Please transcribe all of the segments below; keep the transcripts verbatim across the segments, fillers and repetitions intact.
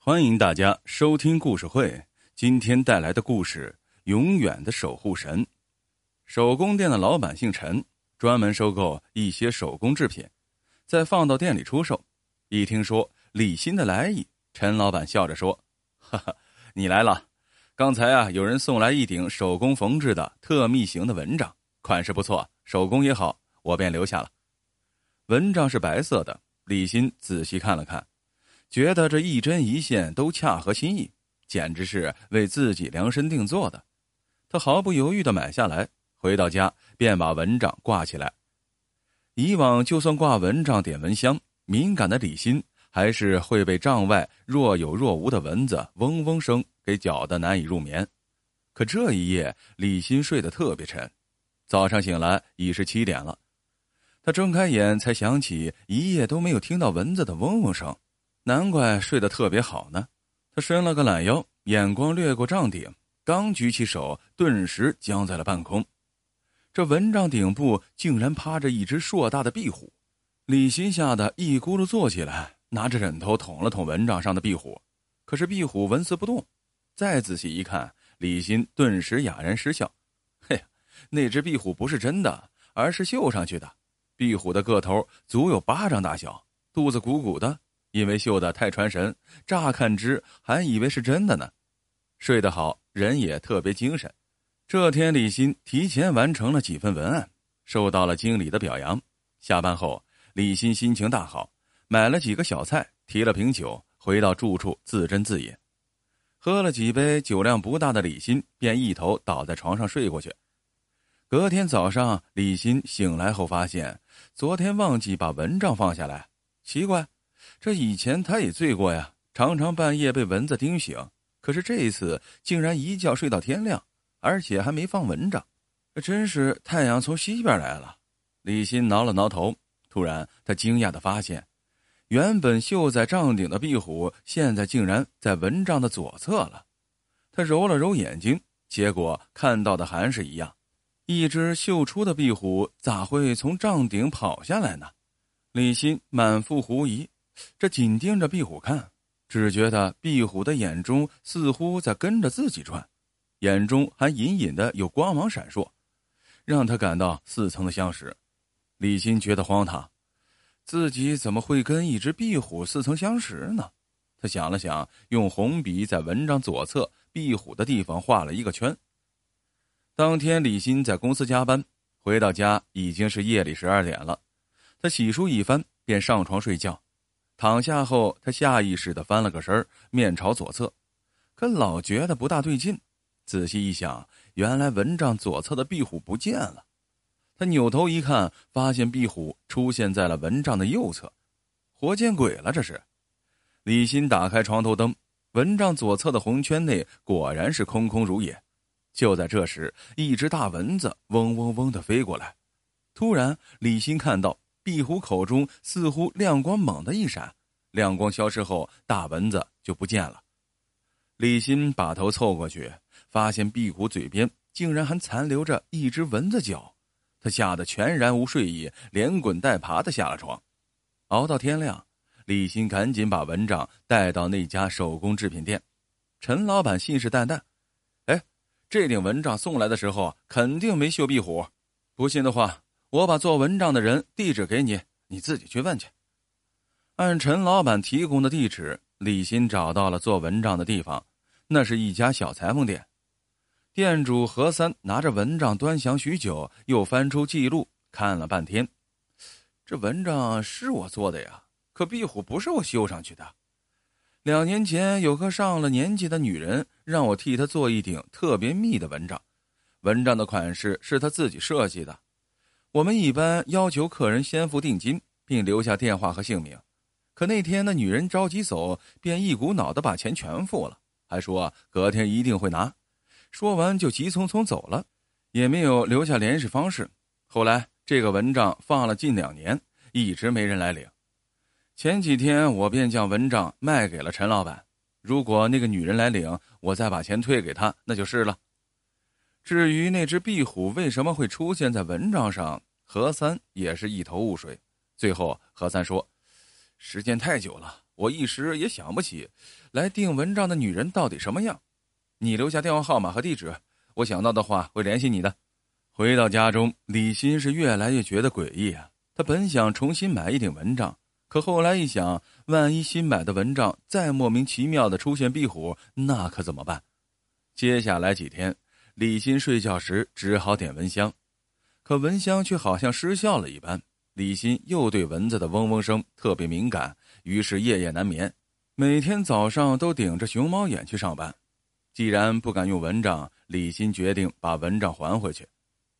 欢迎大家收听故事会，今天带来的故事《永远的守护神》。手工店的老板姓陈，专门收购一些手工制品，再放到店里出售。一听说李鑫的来意，陈老板笑着说：哈哈，你来了，刚才啊，有人送来一顶手工缝制的特密型的蚊帐，款式不错，手工也好，我便留下了。蚊帐是白色的，李鑫仔细看了看，觉得这一针一线都恰合心意，简直是为自己量身定做的。他毫不犹豫地买下来，回到家便把蚊帐挂起来。以往就算挂蚊帐点蚊香，敏感的李鑫还是会被帐外若有若无的蚊子嗡嗡声给搅得难以入眠。可这一夜李鑫睡得特别沉，早上醒来已是七点了。他睁开眼才想起一夜都没有听到蚊子的嗡嗡声，难怪睡得特别好呢。他伸了个懒腰，眼光掠过帐顶，刚举起手顿时僵在了半空。这蚊帐顶部竟然趴着一只硕大的壁虎，李鑫吓得一咕噜坐起来，拿着枕头捅了捅蚊帐上的壁虎，可是壁虎纹丝不动。再仔细一看，李鑫顿时哑然失笑。嘿呀，那只壁虎不是真的，而是绣上去的。壁虎的个头足有巴掌大小，肚子鼓鼓的，因为绣得太传神，乍看之还以为是真的呢。睡得好，人也特别精神。这天李鑫提前完成了几份文案，受到了经理的表扬。下班后李鑫心情大好，买了几个小菜，提了瓶酒，回到住处自斟自饮。喝了几杯，酒量不大的李鑫便一头倒在床上睡过去。隔天早上李鑫醒来后发现昨天忘记把蚊帐放下来，奇怪，这以前他也醉过呀，常常半夜被蚊子叮醒，可是这一次竟然一觉睡到天亮，而且还没放蚊帐，这真是太阳从西边来了。李鑫挠了挠头，突然他惊讶地发现，原本绣在帐顶的壁虎现在竟然在蚊帐的左侧了。他揉了揉眼睛，结果看到的还是一样，一只绣出的壁虎咋会从帐顶跑下来呢？李鑫满腹狐疑，这紧盯着壁虎看，只觉得壁虎的眼中似乎在跟着自己转，眼中还隐隐的有光芒闪烁，让他感到似曾的相识。李鑫觉得荒唐，自己怎么会跟一只壁虎似曾相识呢？他想了想，用红笔在文章左侧壁虎的地方画了一个圈。当天李鑫在公司加班，回到家已经是夜里十二点了。他洗漱一番便上床睡觉，躺下后他下意识地翻了个身，面朝左侧，可老觉得不大对劲。仔细一想，原来蚊帐左侧的壁虎不见了。他扭头一看，发现壁虎出现在了蚊帐的右侧，活见鬼了这是！李鑫打开床头灯，蚊帐左侧的红圈内果然是空空如也。就在这时，一只大蚊子嗡嗡嗡地飞过来。突然，李鑫看到壁虎口中似乎亮光猛地一闪，亮光消失后，大蚊子就不见了。李鑫把头凑过去，发现壁虎嘴边竟然还残留着一只蚊子脚，他吓得全然无睡意，连滚带爬地下了床。熬到天亮，李鑫赶紧把蚊帐带到那家手工制品店。陈老板信誓旦旦：哎，这顶蚊帐送来的时候肯定没绣壁虎，不信的话，我把做蚊帐的人地址给你，你自己去问去。按陈老板提供的地址，李鑫找到了做蚊帐的地方，那是一家小裁缝店。店主何三拿着蚊帐端详许久，又翻出记录看了半天。这蚊帐是我做的呀，可壁虎不是我绣上去的。两年前有个上了年纪的女人让我替她做一顶特别密的蚊帐，蚊帐的款式是她自己设计的。我们一般要求客人先付定金，并留下电话和姓名，可那天那女人着急走，便一股脑地把钱全付了，还说隔天一定会拿，说完就急匆匆走了，也没有留下联系方式。后来这个蚊帐放了近两年，一直没人来领。前几天我便将蚊帐卖给了陈老板，如果那个女人来领，我再把钱退给她，那就是了。至于那只壁虎为什么会出现在蚊帐上，何三也是一头雾水。最后何三说，时间太久了，我一时也想不起来订蚊帐的女人到底什么样。你留下电话号码和地址，我想到的话会联系你的。回到家中，李欣是越来越觉得诡异啊。他本想重新买一顶蚊帐，可后来一想，万一新买的蚊帐再莫名其妙的出现壁虎，那可怎么办？接下来几天，李欣睡觉时只好点蚊香，可蚊香却好像失效了一般。李欣又对蚊子的嗡嗡声特别敏感，于是夜夜难眠，每天早上都顶着熊猫眼去上班。既然不敢用蚊帐，李欣决定把蚊帐还回去。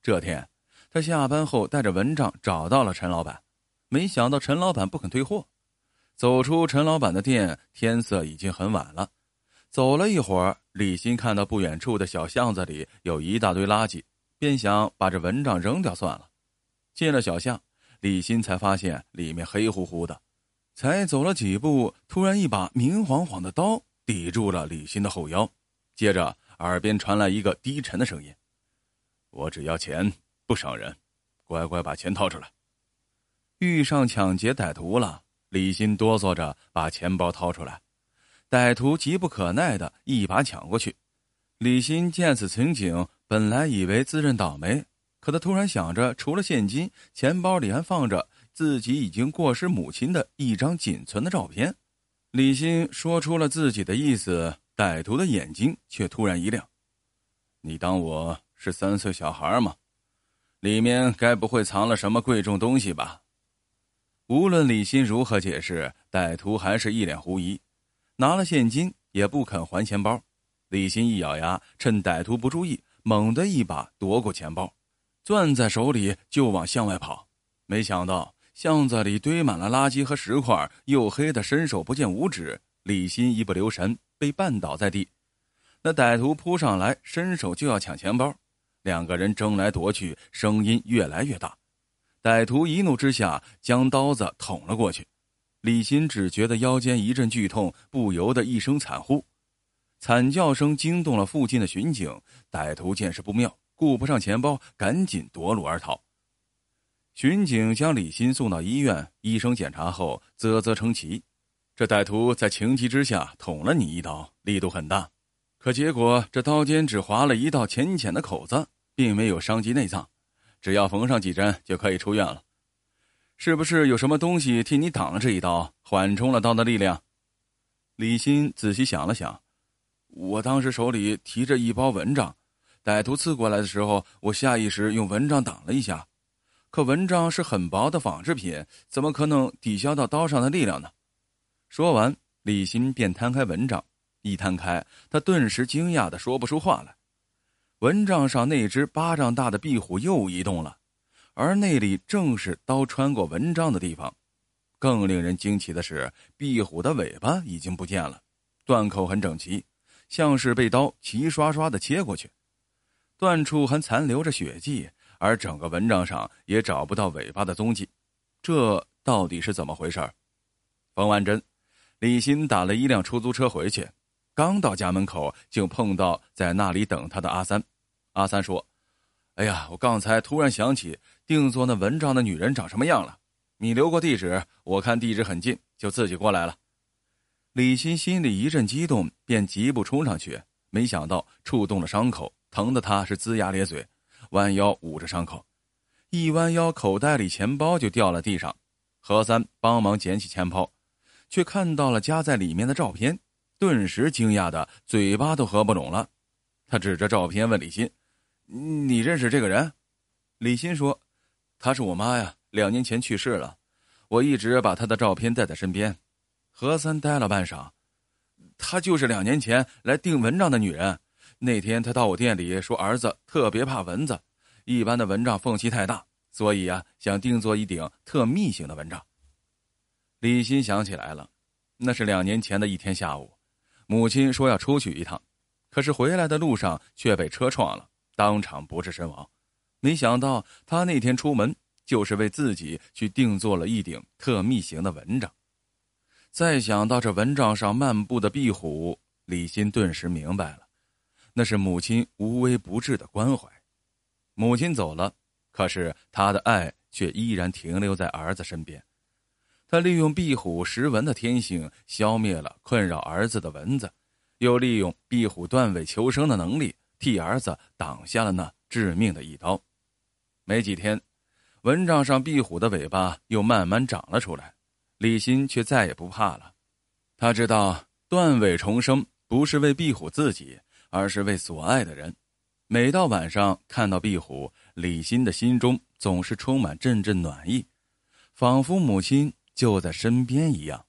这天，他下班后带着蚊帐找到了陈老板，没想到陈老板不肯退货。走出陈老板的店，天色已经很晚了。走了一会儿，李欣看到不远处的小巷子里有一大堆垃圾，便想把这蚊帐扔掉算了。进了小巷，李欣才发现里面黑乎乎的，才走了几步，突然一把明晃晃的刀抵住了李欣的后腰，接着耳边传来一个低沉的声音：“我只要钱，不伤人，乖乖把钱掏出来。”遇上抢劫歹徒了，李欣哆嗦着把钱包掏出来，歹徒急不可耐的一把抢过去。李欣见此情景，本来以为自认倒霉，可他突然想着，除了现金，钱包里还放着自己已经过世母亲的一张仅存的照片。李欣说出了自己的意思，歹徒的眼睛却突然一亮：“你当我是三岁小孩吗？里面该不会藏了什么贵重东西吧？”无论李欣如何解释，歹徒还是一脸狐疑，拿了现金也不肯还钱包。李欣一咬牙，趁歹徒不注意，猛地一把夺过钱包，攥在手里就往向外跑。没想到巷子里堆满了垃圾和石块，黝黑的伸手不见五指，李欣一不留神被绊倒在地。那歹徒扑上来，伸手就要抢钱包，两个人争来夺去，声音越来越大。歹徒一怒之下将刀子捅了过去，李欣只觉得腰间一阵剧痛，不由得一声惨呼。惨叫声惊动了附近的巡警，歹徒见势不妙，顾不上钱包，赶紧夺路而逃。巡警将李欣送到医院，医生检查后啧啧称奇，这歹徒在情急之下捅了你一刀，力度很大，可结果这刀尖只划了一道浅浅的口子，并没有伤及内脏，只要缝上几针就可以出院了。是不是有什么东西替你挡了这一刀，缓冲了刀的力量？李欣仔细想了想，我当时手里提着一包蚊帐，歹徒刺过来的时候，我下意识用蚊帐挡了一下，可蚊帐是很薄的纺织品，怎么可能抵消到刀上的力量呢？说完，李欣便摊开蚊帐，一摊开，他顿时惊讶的说不出话来。蚊帐上那只巴掌大的壁虎又移动了，而那里正是刀穿过蚊帐的地方。更令人惊奇的是，壁虎的尾巴已经不见了，断口很整齐，像是被刀齐刷刷的切过去，断处还残留着血迹，而整个蚊帐上也找不到尾巴的踪迹，这到底是怎么回事？缝完针，李欣打了一辆出租车回去，刚到家门口就碰到在那里等他的阿三。阿三说：“哎呀，我刚才突然想起定做那蚊帐的女人长什么样了，你留过地址，我看地址很近，就自己过来了。”李欣心里一阵激动，便疾步冲上去，没想到触动了伤口，疼得他是龇牙咧嘴，弯腰捂着伤口，一弯腰，口袋里钱包就掉了地上。何三帮忙捡起钱包，却看到了夹在里面的照片，顿时惊讶的嘴巴都合不拢了。他指着照片问李欣：“你认识这个人？”李欣说：“她是我妈呀，两年前去世了，我一直把她的照片带在身边。”何三呆了半晌：“她就是两年前来订蚊帐的女人。那天他到我店里说，儿子特别怕蚊子，一般的蚊帐缝隙太大，所以啊，想定做一顶特密型的蚊帐。”李欣想起来了，那是两年前的一天下午，母亲说要出去一趟，可是回来的路上却被车撞了，当场不治身亡。没想到他那天出门就是为自己去定做了一顶特密型的蚊帐。再想到这蚊帐上漫步的壁虎，李欣顿时明白了，那是母亲无微不至的关怀。母亲走了，可是她的爱却依然停留在儿子身边。他利用壁虎食蚊的天性消灭了困扰儿子的蚊子，又利用壁虎断尾求生的能力替儿子挡下了那致命的一刀。没几天，蚊帐上壁虎的尾巴又慢慢长了出来，李欣却再也不怕了。他知道断尾重生不是为壁虎自己，而是为所爱的人。每到晚上看到壁虎，李欣的心中总是充满阵阵暖意，仿佛母亲就在身边一样。